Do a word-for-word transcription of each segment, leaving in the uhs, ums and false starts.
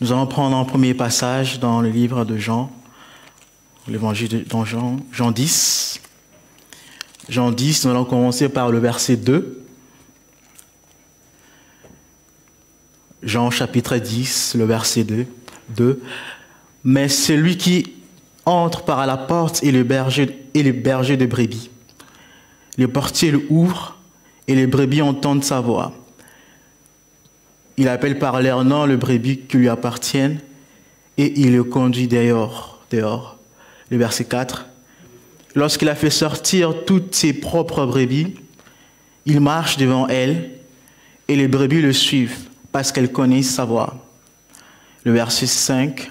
Nous allons prendre un premier passage dans le livre de Jean, l'évangile de Jean, Jean dix. Jean dix, nous allons commencer par le verset deux. Jean chapitre dix, le verset deux. Mais celui qui entre par la porte est le berger, est le berger de brebis. Le portier le ouvre et les brebis entendent sa voix. Il appelle par leur nom le brebis qui lui appartiennent et il le conduit dehors. dehors. Le verset quatre. Lorsqu'il a fait sortir toutes ses propres brebis, il marche devant elles et les brebis le suivent parce qu'elles connaissent sa voix. Le verset cinq.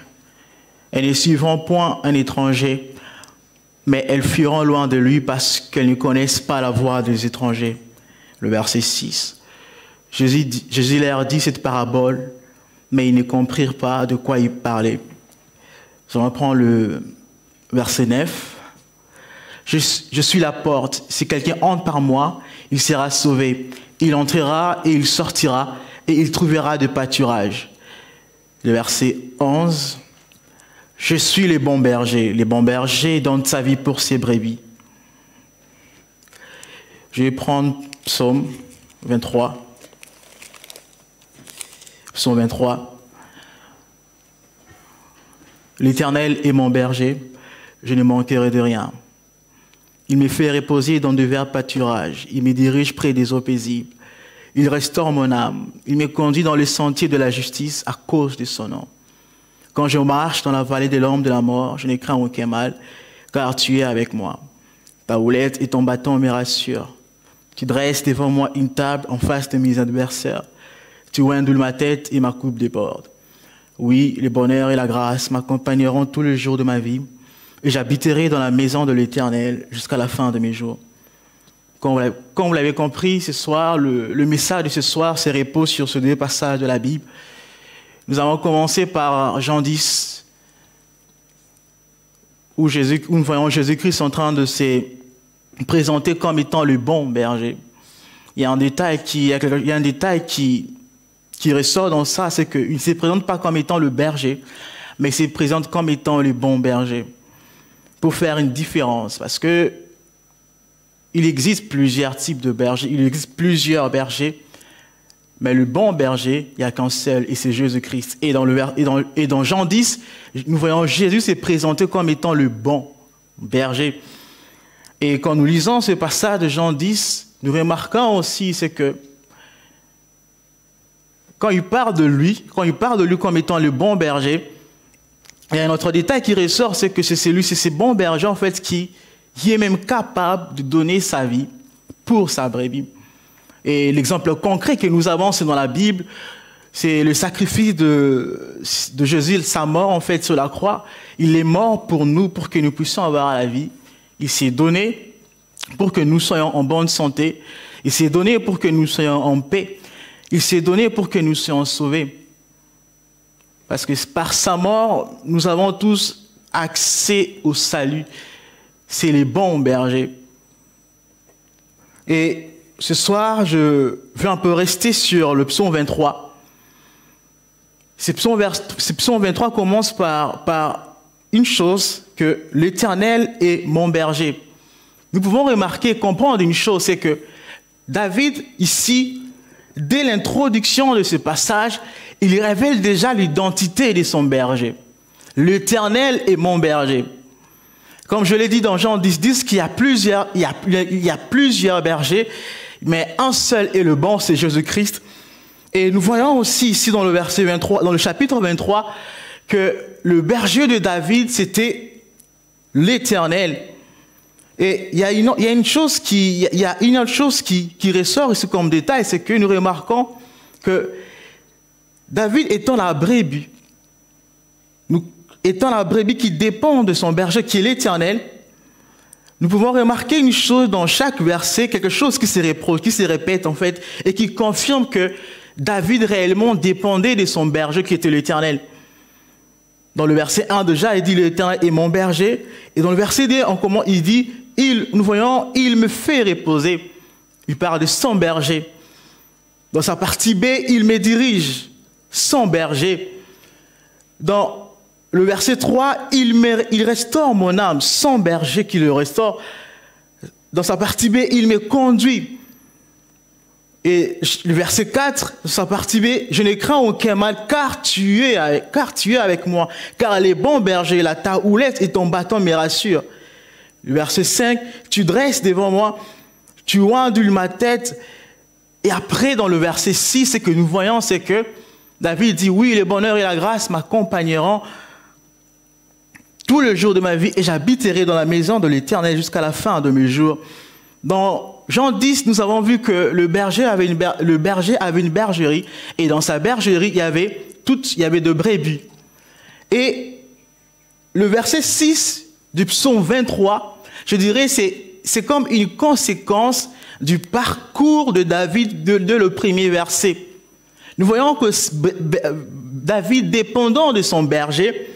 Elles ne suivront point un étranger, mais elles fuiront loin de lui parce qu'elles ne connaissent pas la voix des étrangers. Le verset six. Jésus, Jésus leur dit cette parabole, mais ils ne comprirent pas de quoi il parlait. Je reprends le verset neuf. Je, je suis la porte. Si quelqu'un entre par moi, il sera sauvé. Il entrera et il sortira et il trouvera de pâturage. Le verset onze. Je suis le bon berger. Le bon berger donne sa vie pour ses brebis. Je vais prendre Psaume vingt-trois. Psaume vingt-trois. L'Éternel est mon berger, je ne manquerai de rien. Il me fait reposer dans de verts pâturages, il me dirige près des eaux paisibles, il restaure mon âme, il me conduit dans le sentier de la justice à cause de son nom. Quand je marche dans la vallée de l'ombre de la mort, je ne crains aucun mal, car tu es avec moi. Ta houlette et ton bâton me rassurent. Tu dresses devant moi une table en face de mes adversaires. Tu oindoules ma tête et ma coupe déborde. Oui, le bonheur et la grâce m'accompagneront tous les jours de ma vie, et j'habiterai dans la maison de l'Éternel jusqu'à la fin de mes jours. Comme vous l'avez compris, ce soir, le, le message de ce soir se repose sur ce deux passages de la Bible. Nous avons commencé par Jean dix, où, Jésus, où nous voyons Jésus-Christ en train de se présenté comme étant le bon berger. Il y a un détail qui, il y a un détail qui, qui ressort dans ça, c'est qu'il ne se présente pas comme étant le berger, mais il se présente comme étant le bon berger, pour faire une différence, parce que il existe plusieurs types de bergers, il existe plusieurs bergers, mais le bon berger, il n'y a qu'un seul, et c'est Jésus-Christ. Et dans, le, et, dans, et dans Jean dix, nous voyons Jésus se présenter comme étant le bon berger. Et quand nous lisons ce passage de Jean dix, nous remarquons aussi c'est que quand il parle de lui, quand il parle de lui comme étant le bon berger, il y a un autre détail qui ressort, c'est que c'est celui, c'est ce bon berger en fait qui, qui est même capable de donner sa vie pour sa brebis. Et l'exemple concret que nous avons c'est dans la Bible, c'est le sacrifice de, de Jésus, sa mort en fait sur la croix. Il est mort pour nous, pour que nous puissions avoir la vie. Il s'est donné pour que nous soyons en bonne santé. Il s'est donné pour que nous soyons en paix. Il s'est donné pour que nous soyons sauvés. Parce que par sa mort, nous avons tous accès au salut. C'est les bons bergers. Et ce soir, je veux un peu rester sur le psaume vingt-trois. Ce psaume vingt-trois commence par... par une chose, que l'Éternel est mon berger. Nous pouvons remarquer, comprendre une chose, c'est que David, ici, dès l'introduction de ce passage, il révèle déjà l'identité de son berger. L'Éternel est mon berger. Comme je l'ai dit dans Jean dix, dix, qu'il y a plusieurs, il y a, il y a plusieurs bergers, mais un seul est le bon, c'est Jésus-Christ. Et nous voyons aussi ici dans le verset vingt-trois, dans le chapitre vingt-trois, que le berger de David, c'était l'Éternel. Et il y a une, il y a une chose qui, il y a une autre chose qui, qui ressort ici comme détail, c'est que nous remarquons que David étant la brebis, nous, étant la brebis qui dépend de son berger, qui est l'Éternel, nous pouvons remarquer une chose dans chaque verset, quelque chose qui se reproche, qui se répète en fait, et qui confirme que David réellement dépendait de son berger qui était l'Éternel. Dans le verset un déjà, il dit « L'Éternel est mon berger ». Et dans le verset deux, en comment il dit « Il, nous voyons, il me fait reposer ». Il parle de son berger. Dans sa partie B, il me dirige, son berger. Dans le verset trois, il, me, il restaure mon âme, son berger qui le restaure. Dans sa partie B, il me conduit. Et le verset quatre, sa partie B, « Je ne crains aucun mal, car tu, es avec, car tu es avec moi, car les bons bergers, la ta houlette et ton bâton me rassurent. » Le verset cinq, « Tu dresses devant moi, tu ondules ma tête. » Et après, dans le verset six, ce que nous voyons, c'est que David dit « Oui, le bonheur et la grâce m'accompagneront tout le jour de ma vie, et j'habiterai dans la maison de l'Éternel jusqu'à la fin de mes jours. » Dans Jean dix, nous avons vu que le berger avait une, ber le berger avait une bergerie, et dans sa bergerie, il y avait, toutes, il y avait de brebis. Et le verset six du psaume vingt-trois, je dirais, c'est comme une conséquence du parcours de David de, de le premier verset. Nous voyons que David dépendant de son berger,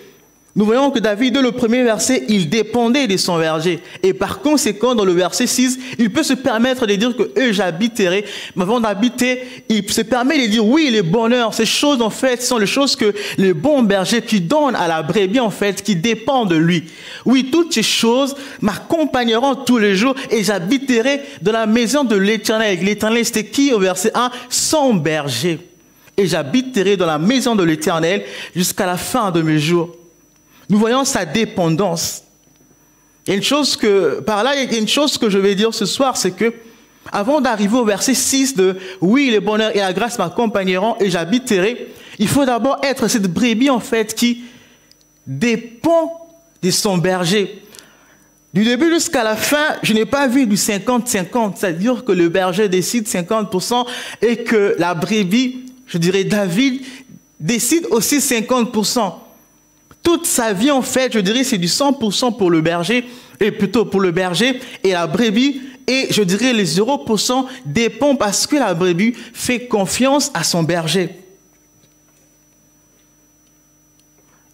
nous voyons que David, dans le premier verset, il dépendait de son berger. Et par conséquent, dans le verset six, il peut se permettre de dire que « eux, j'habiterai ». Mais avant d'habiter, il se permet de dire « oui, les bonheurs, ces choses, en fait, sont les choses que les bons bergers qui donnent à la brebis, en fait, qui dépendent de lui. Oui, toutes ces choses m'accompagneront tous les jours et j'habiterai dans la maison de l'Éternel. » L'Éternel, c'était qui au verset un? Son berger. « Et j'habiterai dans la maison de l'Éternel jusqu'à la fin de mes jours. » Nous voyons sa dépendance. Et une chose que, par là, il y a une chose que je vais dire ce soir, c'est que, avant d'arriver au verset six de « Oui, le bonheur et la grâce m'accompagneront et j'habiterai », il faut d'abord être cette brebis, en fait, qui dépend de son berger. Du début jusqu'à la fin, je n'ai pas vu du cinquante cinquante, c'est-à-dire que le berger décide cinquante pour cent et que la brebis, je dirais David, décide aussi cinquante pour cent. Toute sa vie, en fait, je dirais, c'est du cent pour cent pour le berger, et plutôt pour le berger et la brebis, et je dirais les zéro pour cent dépend parce que la brebis fait confiance à son berger.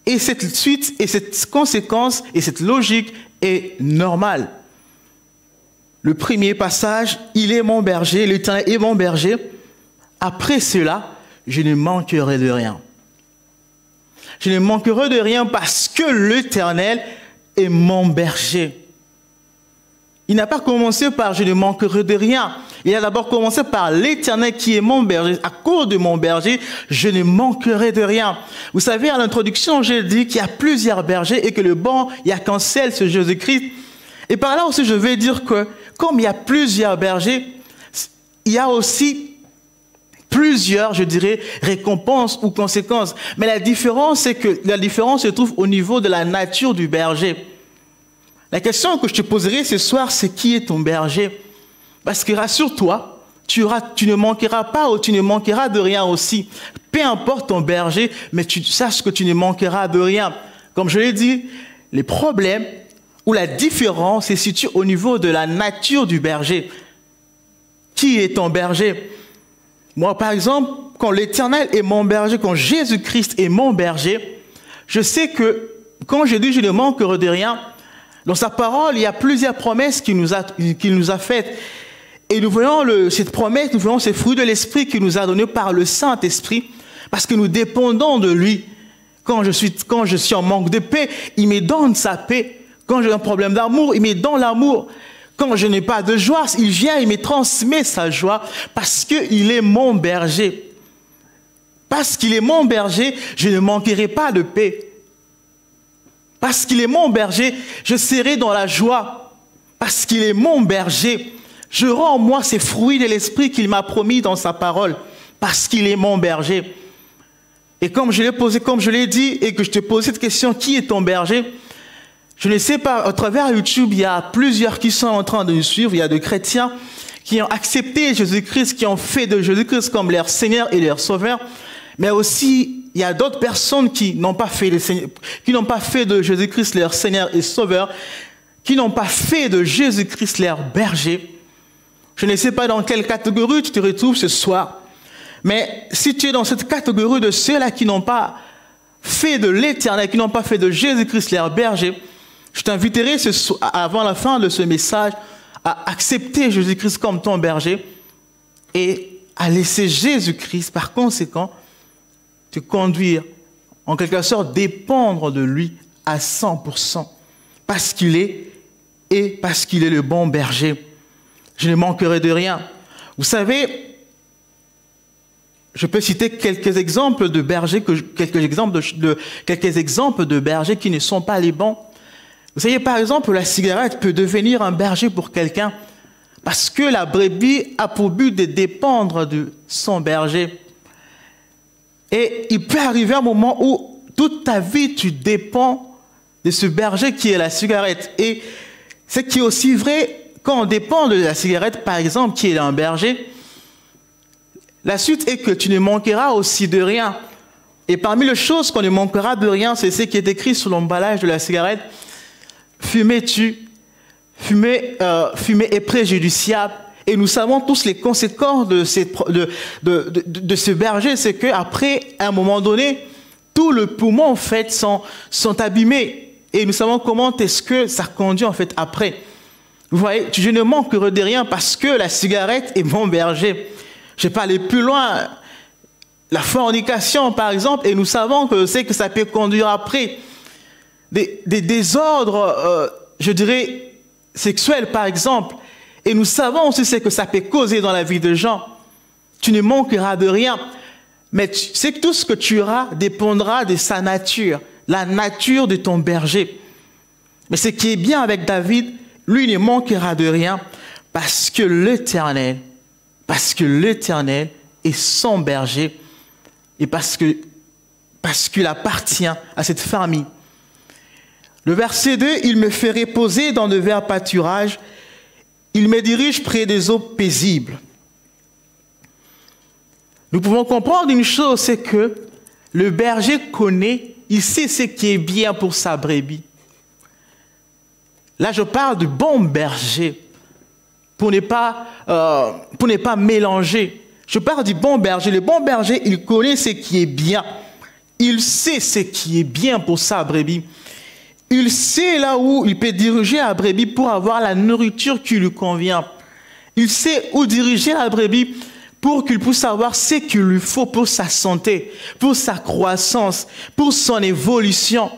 Et cette suite, et cette conséquence, et cette logique est normale. le premier passage, « Il est mon berger, l'Éternel est mon berger. Après cela, je ne manquerai de rien. » Je ne manquerai de rien parce que l'Éternel est mon berger. Il n'a pas commencé par « je ne manquerai de rien ». Il a d'abord commencé par « l'Éternel qui est mon berger. À cause de mon berger, je ne manquerai de rien. » Vous savez, à l'introduction, j'ai dit qu'il y a plusieurs bergers et que le bon, il n'y a qu'un seul, c'est Jésus-Christ. Et par là aussi, je vais dire que comme il y a plusieurs bergers, il y a aussi plusieurs, je dirais, récompenses ou conséquences. Mais la différence, c'est que la différence se trouve au niveau de la nature du berger. La question que je te poserai ce soir, c'est qui est ton berger? Parce que rassure-toi, tu, tu ne manqueras pas ou tu ne manqueras de rien aussi. Peu importe ton berger, mais tu saches que tu ne manqueras de rien. Comme je l'ai dit, les problèmes ou la différence se situe au niveau de la nature du berger. Qui est ton berger? Moi, par exemple, quand l'Éternel est mon berger, quand Jésus-Christ est mon berger, je sais que quand je dis je ne manquerai de rien, dans sa parole, il y a plusieurs promesses qu'il nous a, qu'il nous a faites. Et nous voyons le, cette promesse, nous voyons ces fruits de l'Esprit qu'il nous a donnés par le Saint-Esprit, parce que nous dépendons de lui. Quand je suis, quand je suis en manque de paix, il me donne sa paix. Quand j'ai un problème d'amour, il me donne l'amour. Quand je n'ai pas de joie, il vient et me transmet sa joie parce qu'il est mon berger. Parce qu'il est mon berger, je ne manquerai pas de paix. Parce qu'il est mon berger, je serai dans la joie. Parce qu'il est mon berger, je rends en moi ces fruits de l'esprit qu'il m'a promis dans sa parole. Parce qu'il est mon berger. Et comme je l'ai posé, comme je l'ai dit, et que je te pose cette question, qui est ton berger ? Je ne sais pas, à travers YouTube, il y a plusieurs qui sont en train de nous suivre. Il y a des chrétiens qui ont accepté Jésus-Christ, qui ont fait de Jésus-Christ comme leur Seigneur et leur Sauveur. Mais aussi, il y a d'autres personnes qui n'ont pas fait, qui n'ont pas fait de Jésus-Christ leur Seigneur et Sauveur, qui n'ont pas fait de Jésus-Christ leur berger. Je ne sais pas dans quelle catégorie tu te retrouves ce soir. Mais si tu es dans cette catégorie de ceux-là qui n'ont pas fait de l'Éternel, qui n'ont pas fait de Jésus-Christ leur berger, je t'inviterai avant la fin de ce message à accepter Jésus-Christ comme ton berger et à laisser Jésus-Christ, par conséquent, te conduire, en quelque sorte, dépendre de lui à cent pour cent, parce qu'il est et parce qu'il est le bon berger. Je ne manquerai de rien. Vous savez, je peux citer quelques exemples de bergers, quelques exemples de, de, quelques exemples de bergers qui ne sont pas les bons. Vous savez, par exemple, la cigarette peut devenir un berger pour quelqu'un parce que la brebis a pour but de dépendre de son berger. Et il peut arriver un moment où toute ta vie, tu dépends de ce berger qui est la cigarette. Et ce qui est aussi vrai, quand on dépend de la cigarette, par exemple, qui est un berger, la suite est que tu ne manqueras aussi de rien. Et parmi les choses qu'on ne manquera de rien, c'est ce qui est écrit sur l'emballage de la cigarette. Fumais-tu, fumais, euh, fumais est préjudiciable. Et nous savons tous les conséquences de, ces, de, de, de, de ce berger, c'est qu'après, à un moment donné, tout le poumon, en fait, sont, sont abîmés. Et nous savons comment est-ce que ça conduit, en fait, après. Vous voyez, je ne manquerai de rien parce que la cigarette est mon berger. Je vais pas aller plus loin. La fornication, par exemple, et nous savons que c'est que ça peut conduire après. Des, des désordres, euh, je dirais, sexuels, par exemple. Et nous savons aussi ce que ça peut causer dans la vie de gens. Tu ne manqueras de rien. Mais tu sais que tout ce que tu auras dépendra de sa nature, la nature de ton berger. Mais ce qui est bien avec David, lui ne manquera de rien parce que l'Éternel, parce que l'Éternel est son berger et parce que, parce qu'il appartient à cette famille. Le verset deux, « Il me fait reposer dans de verts pâturages, il me dirige près des eaux paisibles. » Nous pouvons comprendre une chose, c'est que le berger connaît, il sait ce qui est bien pour sa brebis. Là, je parle du bon berger, pour ne pas, euh, pour ne pas mélanger. Je parle du bon berger. Le bon berger, il connaît ce qui est bien. Il sait ce qui est bien pour sa brebis. Il sait là où il peut diriger la brebis pour avoir la nourriture qui lui convient. Il sait où diriger la brebis pour qu'il puisse savoir ce qu'il lui faut pour sa santé, pour sa croissance, pour son évolution.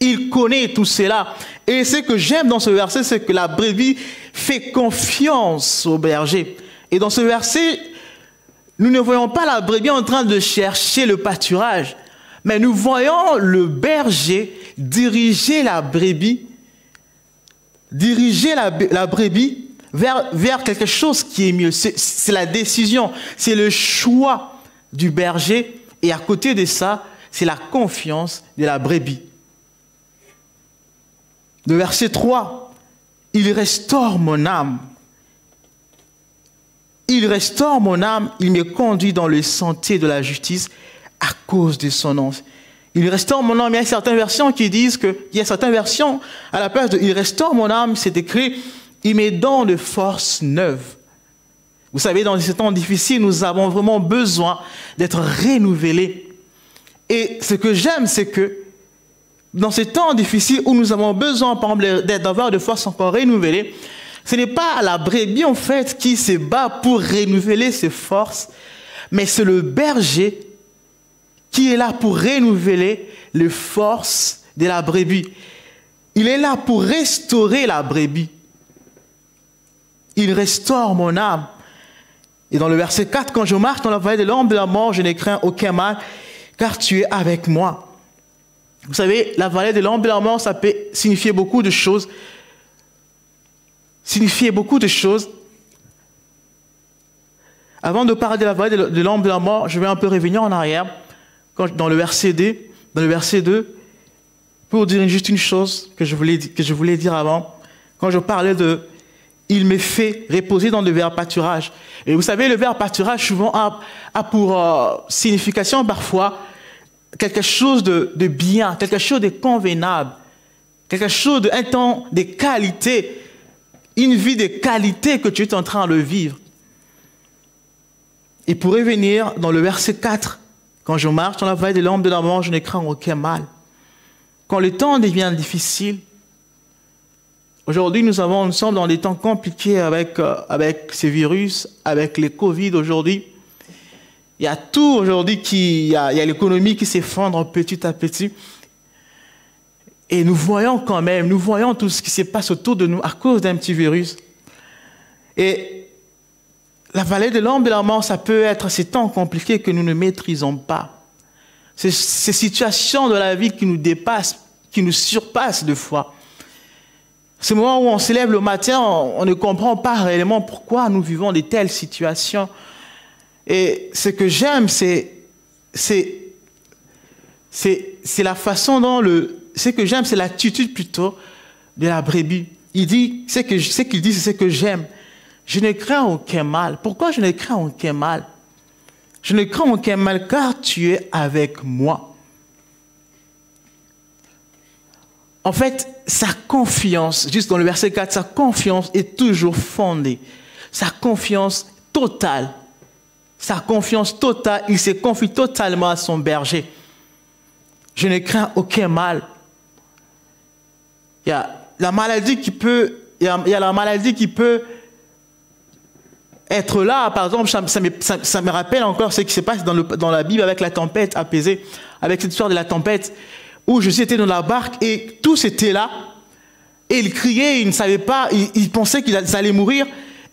Il connaît tout cela. Et ce que j'aime dans ce verset, c'est que la brebis fait confiance au berger. Et dans ce verset, nous ne voyons pas la brebis en train de chercher le pâturage. Mais nous voyons le berger diriger la brebis, diriger la, la brebis vers, vers quelque chose qui est mieux. C'est la décision, c'est le choix du berger. Et à côté de ça, c'est la confiance de la brebis. Le verset trois, « Il restaure mon âme. Il restaure mon âme, il me conduit dans le sentier de la justice. » à cause de son nom. Il restaure mon âme. Il y a certaines versions qui disent que, il y a certaines versions, à la place de « Il restaure mon âme », c'est écrit « Il me donne de force neuve ». Vous savez, dans ces temps difficiles, nous avons vraiment besoin d'être renouvelés. Et ce que j'aime, c'est que, dans ces temps difficiles où nous avons besoin, par exemple, d'avoir de force encore renouvelée, ce n'est pas la brebis, en fait, qui se bat pour renouveler ses forces, mais c'est le berger qui est là pour renouveler les forces de la brebis. Il est là pour restaurer la brebis. Il restaure mon âme. Et dans le verset quatre, quand je marche dans la vallée de l'ombre de la mort, je ne crains aucun mal, car tu es avec moi. Vous savez, la vallée de l'ombre de la mort, ça peut signifier beaucoup de choses. Signifier beaucoup de choses. Avant de parler de la vallée de l'ombre de la mort, je vais un peu revenir en arrière. Dans le verset deux, dans le verset deux, pour dire juste une chose que je voulais, que je voulais dire avant, quand je parlais de « il me fait reposer dans le verbe pâturage ». Et vous savez, le verbe pâturage souvent a, a pour euh, signification parfois quelque chose de, de bien, quelque chose de convenable, quelque chose d'un temps de qualité, une vie de qualité que tu es en train de vivre. Et pour revenir dans le verset quatre, quand je marche dans la vallée de l'ombre de la mort, je ne crains aucun mal. Quand le temps devient difficile, aujourd'hui nous, avons, nous sommes dans des temps compliqués avec, euh, avec ces virus, avec les Covid aujourd'hui. Il y a tout aujourd'hui, qui, il y a, a l'économie qui s'effondre petit à petit. Et nous voyons quand même, nous voyons tout ce qui se passe autour de nous à cause d'un petit virus. Et la vallée de l'ombre de la mort, ça peut être ces temps compliqués que nous ne maîtrisons pas. Ces, ces situations de la vie qui nous dépassent, qui nous surpassent de fois. Ce moment où on se lève le matin, on, on ne comprend pas réellement pourquoi nous vivons de telles situations. Et ce que j'aime, c'est la façon dont le... Ce que j'aime, c'est l'attitude plutôt de la brebis. Il dit, ce qu'il dit, c'est ce que j'aime. Je ne crains aucun mal. Pourquoi je ne crains aucun mal? Je ne crains aucun mal car tu es avec moi. En fait, sa confiance, juste dans le verset quatre, sa confiance est toujours fondée. Sa confiance totale. Sa confiance totale, il se confie totalement à son berger. Je ne crains aucun mal. Il y a la maladie qui peut... Il y a, il y a la maladie qui peut... Être là, par exemple, ça, ça, me, ça, ça me rappelle encore ce qui se passe dans, le, dans la Bible avec la tempête apaisée, avec cette histoire de la tempête, où Jésus était dans la barque et tous étaient là, et ils criaient, ils ne savaient pas, ils, ils pensaient qu'ils allaient mourir,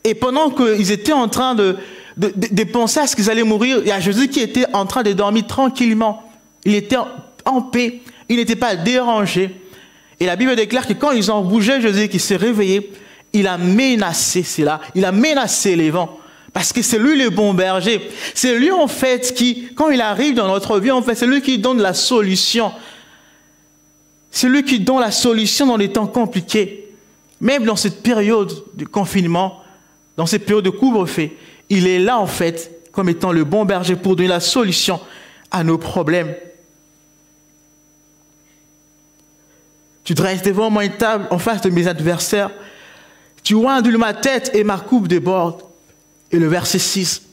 et pendant qu'ils étaient en train de, de, de, de penser à ce qu'ils allaient mourir, il y a Jésus qui était en train de dormir tranquillement, il était en, en paix, il n'était pas dérangé, et la Bible déclare que quand ils ont bougé Jésus qui s'est réveillé, il a menacé cela, il a menacé les vents. Parce que c'est lui le bon berger. C'est lui en fait qui, quand il arrive dans notre vie, en fait, c'est lui qui donne la solution. C'est lui qui donne la solution dans les temps compliqués. Même dans cette période de confinement, dans cette période de couvre-feu, il est là en fait comme étant le bon berger pour donner la solution à nos problèmes. Tu dresses devant moi une table en face de mes adversaires. Tu rendules ma tête et ma coupe déborde. Et le verset six.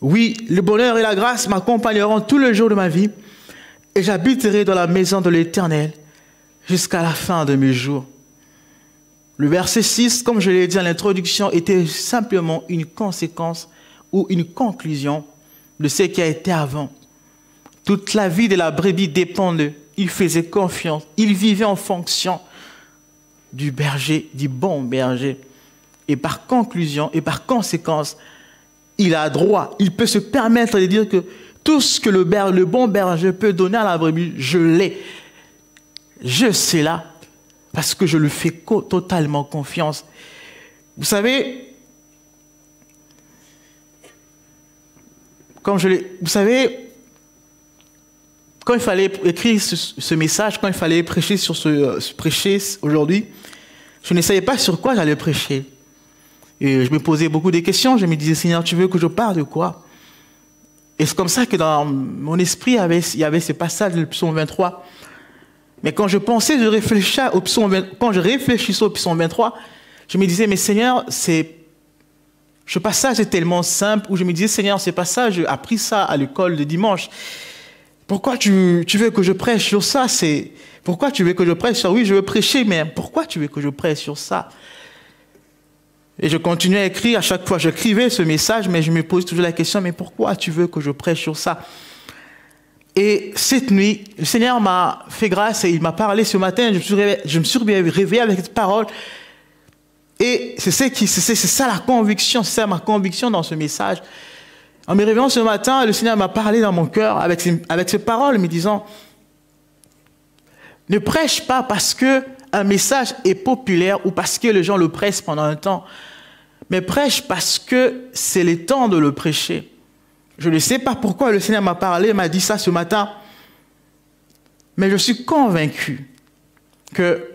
Oui, le bonheur et la grâce m'accompagneront tous les jours de ma vie, et j'habiterai dans la maison de l'Éternel jusqu'à la fin de mes jours. Le verset six, comme je l'ai dit à l'introduction, était simplement une conséquence ou une conclusion de ce qui a été avant. Toute la vie de la brebis dépend d'eux. Il faisait confiance, il vivait en fonction du berger, du bon berger. Et par conclusion et par conséquence, il a droit, il peut se permettre de dire que tout ce que le, ber, le bon berger peut donner à la brebis, je l'ai. Je sais là, parce que je lui fais totalement confiance. Vous savez, comme je l'ai, vous savez, quand il fallait écrire ce, ce message, quand il fallait prêcher sur ce, euh, prêcher aujourd'hui, je ne savais pas sur quoi j'allais prêcher. Et je me posais beaucoup de questions. Je me disais, Seigneur, tu veux que je parle de quoi? Et c'est comme ça que dans mon esprit, il y avait, il y avait ce passage du psaume vingt-trois. Mais quand je pensais, je réfléchissais au psaume vingt-trois, quand je réfléchissais au psaume vingt-trois, je me disais, mais Seigneur, c'est, ce passage est tellement simple, où je me disais, Seigneur, ce passage, j'ai appris ça à l'école de dimanche. Pourquoi tu, tu veux que je prêche sur ça? C'est, pourquoi tu veux que je prêche sur, oui, je veux prêcher, mais pourquoi tu veux que je prêche sur ça? Et je continuais à écrire, à chaque fois, j'écrivais ce message, mais je me pose toujours la question, mais pourquoi tu veux que je prêche sur ça? Et cette nuit, le Seigneur m'a fait grâce et il m'a parlé ce matin. Je me suis réveillé, je me suis réveillé avec cette parole. Et c'est ça la conviction, c'est ça ma conviction dans ce message. En me réveillant ce matin, le Seigneur m'a parlé dans mon cœur avec ces, avec ces paroles, me disant, ne prêche pas parce qu'un message est populaire ou parce que les gens le pressent pendant un temps, mais prêche parce que c'est le temps de le prêcher. Je ne sais pas pourquoi le Seigneur m'a parlé, m'a dit ça ce matin. Mais je suis convaincu que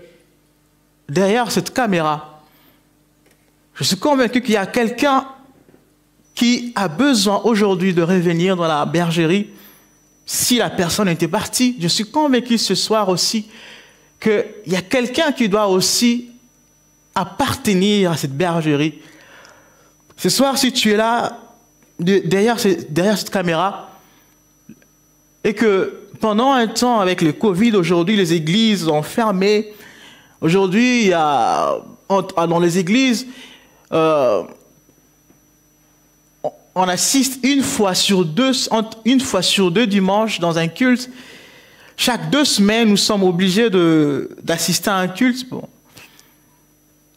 derrière cette caméra, je suis convaincu qu'il y a quelqu'un qui a besoin aujourd'hui de revenir dans la bergerie si la personne était partie. Je suis convaincu ce soir aussi qu'il y a quelqu'un qui doit aussi appartenir à cette bergerie. Ce soir, si tu es là, Derrière, derrière cette caméra, et que pendant un temps, avec le Covid, aujourd'hui, les églises ont fermé. Aujourd'hui, il y a, dans les églises, euh, on assiste une fois sur deux, une fois sur deux dimanches dans un culte. Chaque deux semaines, nous sommes obligés d'assister à un culte. Bon.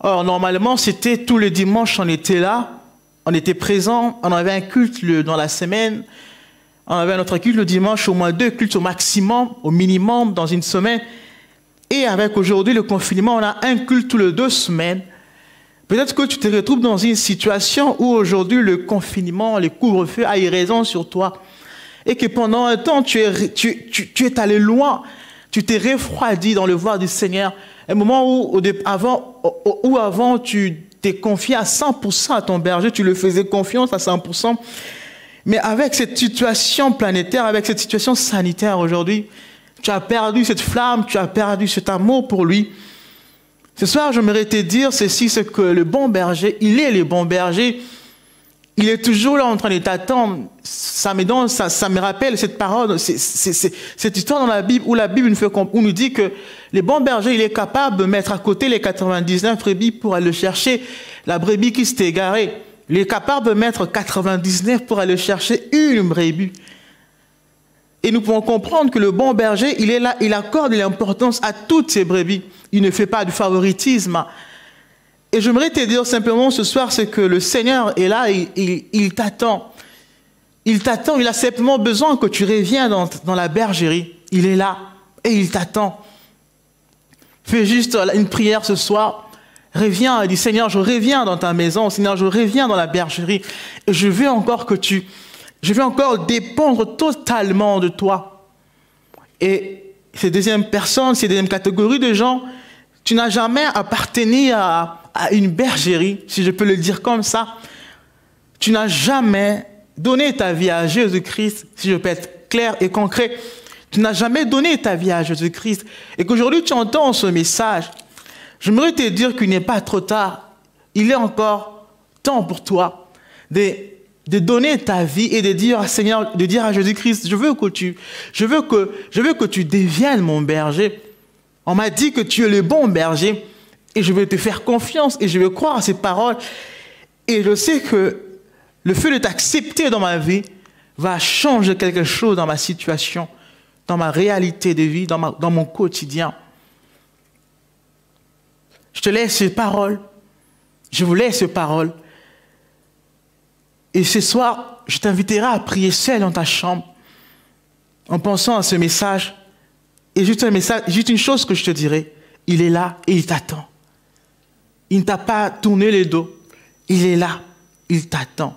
Alors, normalement, c'était tous les dimanches, on était là. On était présents, on avait un culte dans la semaine, on avait notre culte le dimanche, au moins deux cultes au maximum, au minimum, dans une semaine. Et avec aujourd'hui le confinement, on a un culte tous les deux semaines. Peut-être que tu te retrouves dans une situation où aujourd'hui le confinement, le couvre-feu a eu raison sur toi. Et que pendant un temps, tu es, tu, tu, tu es allé loin, tu t'es refroidi dans le voir du Seigneur. Un moment où, où avant, où avant tu... confié à cent pour cent à ton berger, tu le faisais confiance à cent pour cent. Mais avec cette situation planétaire, avec cette situation sanitaire aujourd'hui, tu as perdu cette flamme, tu as perdu cet amour pour lui. Ce soir, j'aimerais te dire ceci, c'est que le bon berger, il est le bon berger, il est toujours là en train de t'attendre. Ça me donne, ça, ça me rappelle cette parole, c'est, c'est, c'est, cette histoire dans la Bible où la Bible nous, fait, où nous dit que le bon berger, il est capable de mettre à côté les quatre-vingt-dix-neuf brebis pour aller chercher la brebis qui s'est égarée. Il est capable de mettre quatre-vingt-dix-neuf pour aller chercher une brebis. Et nous pouvons comprendre que le bon berger, il est là, il accorde l'importance à toutes ces brebis. Il ne fait pas du favoritisme. Et j'aimerais te dire simplement ce soir, c'est que le Seigneur est là, il, il, il t'attend. Il t'attend, il a simplement besoin que tu reviennes dans, dans la bergerie. Il est là et il t'attend. Fais juste une prière ce soir. Reviens et dis, Seigneur, je reviens dans ta maison. Seigneur, je reviens dans la bergerie. Et je veux encore que tu... Je veux encore dépendre totalement de toi. Et ces deuxièmes personnes, ces deuxièmes catégories de gens, tu n'as jamais appartenu à, à une bergerie, si je peux le dire comme ça. Tu n'as jamais donné ta vie à Jésus-Christ, si je peux être clair et concret. Tu n'as jamais donné ta vie à Jésus-Christ. Et qu'aujourd'hui, tu entends ce message. J'aimerais te dire qu'il n'est pas trop tard. Il est encore temps pour toi de, de donner ta vie et de dire à Seigneur, de dire à Jésus-Christ, je veux que tu, je veux que, je veux que tu deviennes mon berger. On m'a dit que tu es le bon berger et je vais te faire confiance et je vais croire à ces paroles. Et je sais que le fait de t'accepter dans ma vie va changer quelque chose dans ma situation, dans ma réalité de vie, dans, ma, dans mon quotidien. Je te laisse ces paroles. Je vous laisse ces paroles. Et ce soir, je t'inviterai à prier seul dans ta chambre en pensant à ce message. Et juste un message, juste une chose que je te dirai. Il est là et il t'attend. Il ne t'a pas tourné le dos. Il est là. Il t'attend.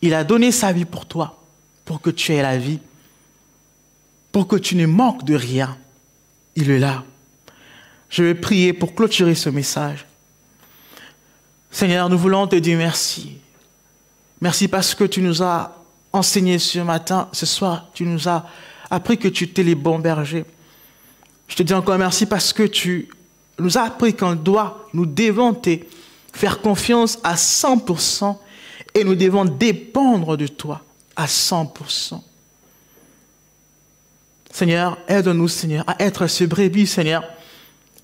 Il a donné sa vie pour toi, pour que tu aies la vie, pour que tu ne manques de rien. Il est là. Je vais prier pour clôturer ce message. Seigneur, nous voulons te dire merci. Merci parce que tu nous as enseigné ce matin, ce soir, tu nous as appris que tu étais les bons bergers. Je te dis encore merci parce que tu nous as appris qu'on doit nous déventer, faire confiance à cent pour cent et nous devons dépendre de toi à cent pour cent. Seigneur, aide-nous, Seigneur, à être ce brebis, Seigneur.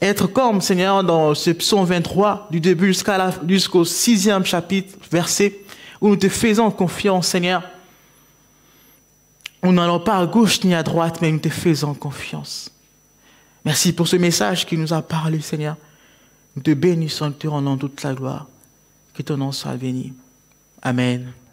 Être comme, Seigneur, dans ce psaume vingt-trois, du début jusqu'au sixième chapitre, verset, où nous te faisons confiance, Seigneur. Nous n'allons pas à gauche ni à droite, mais nous te faisons confiance. Merci pour ce message qui nous a parlé, Seigneur. Nous te bénissons, nous te rendons toute la gloire. Que ton nom soit béni. Amen.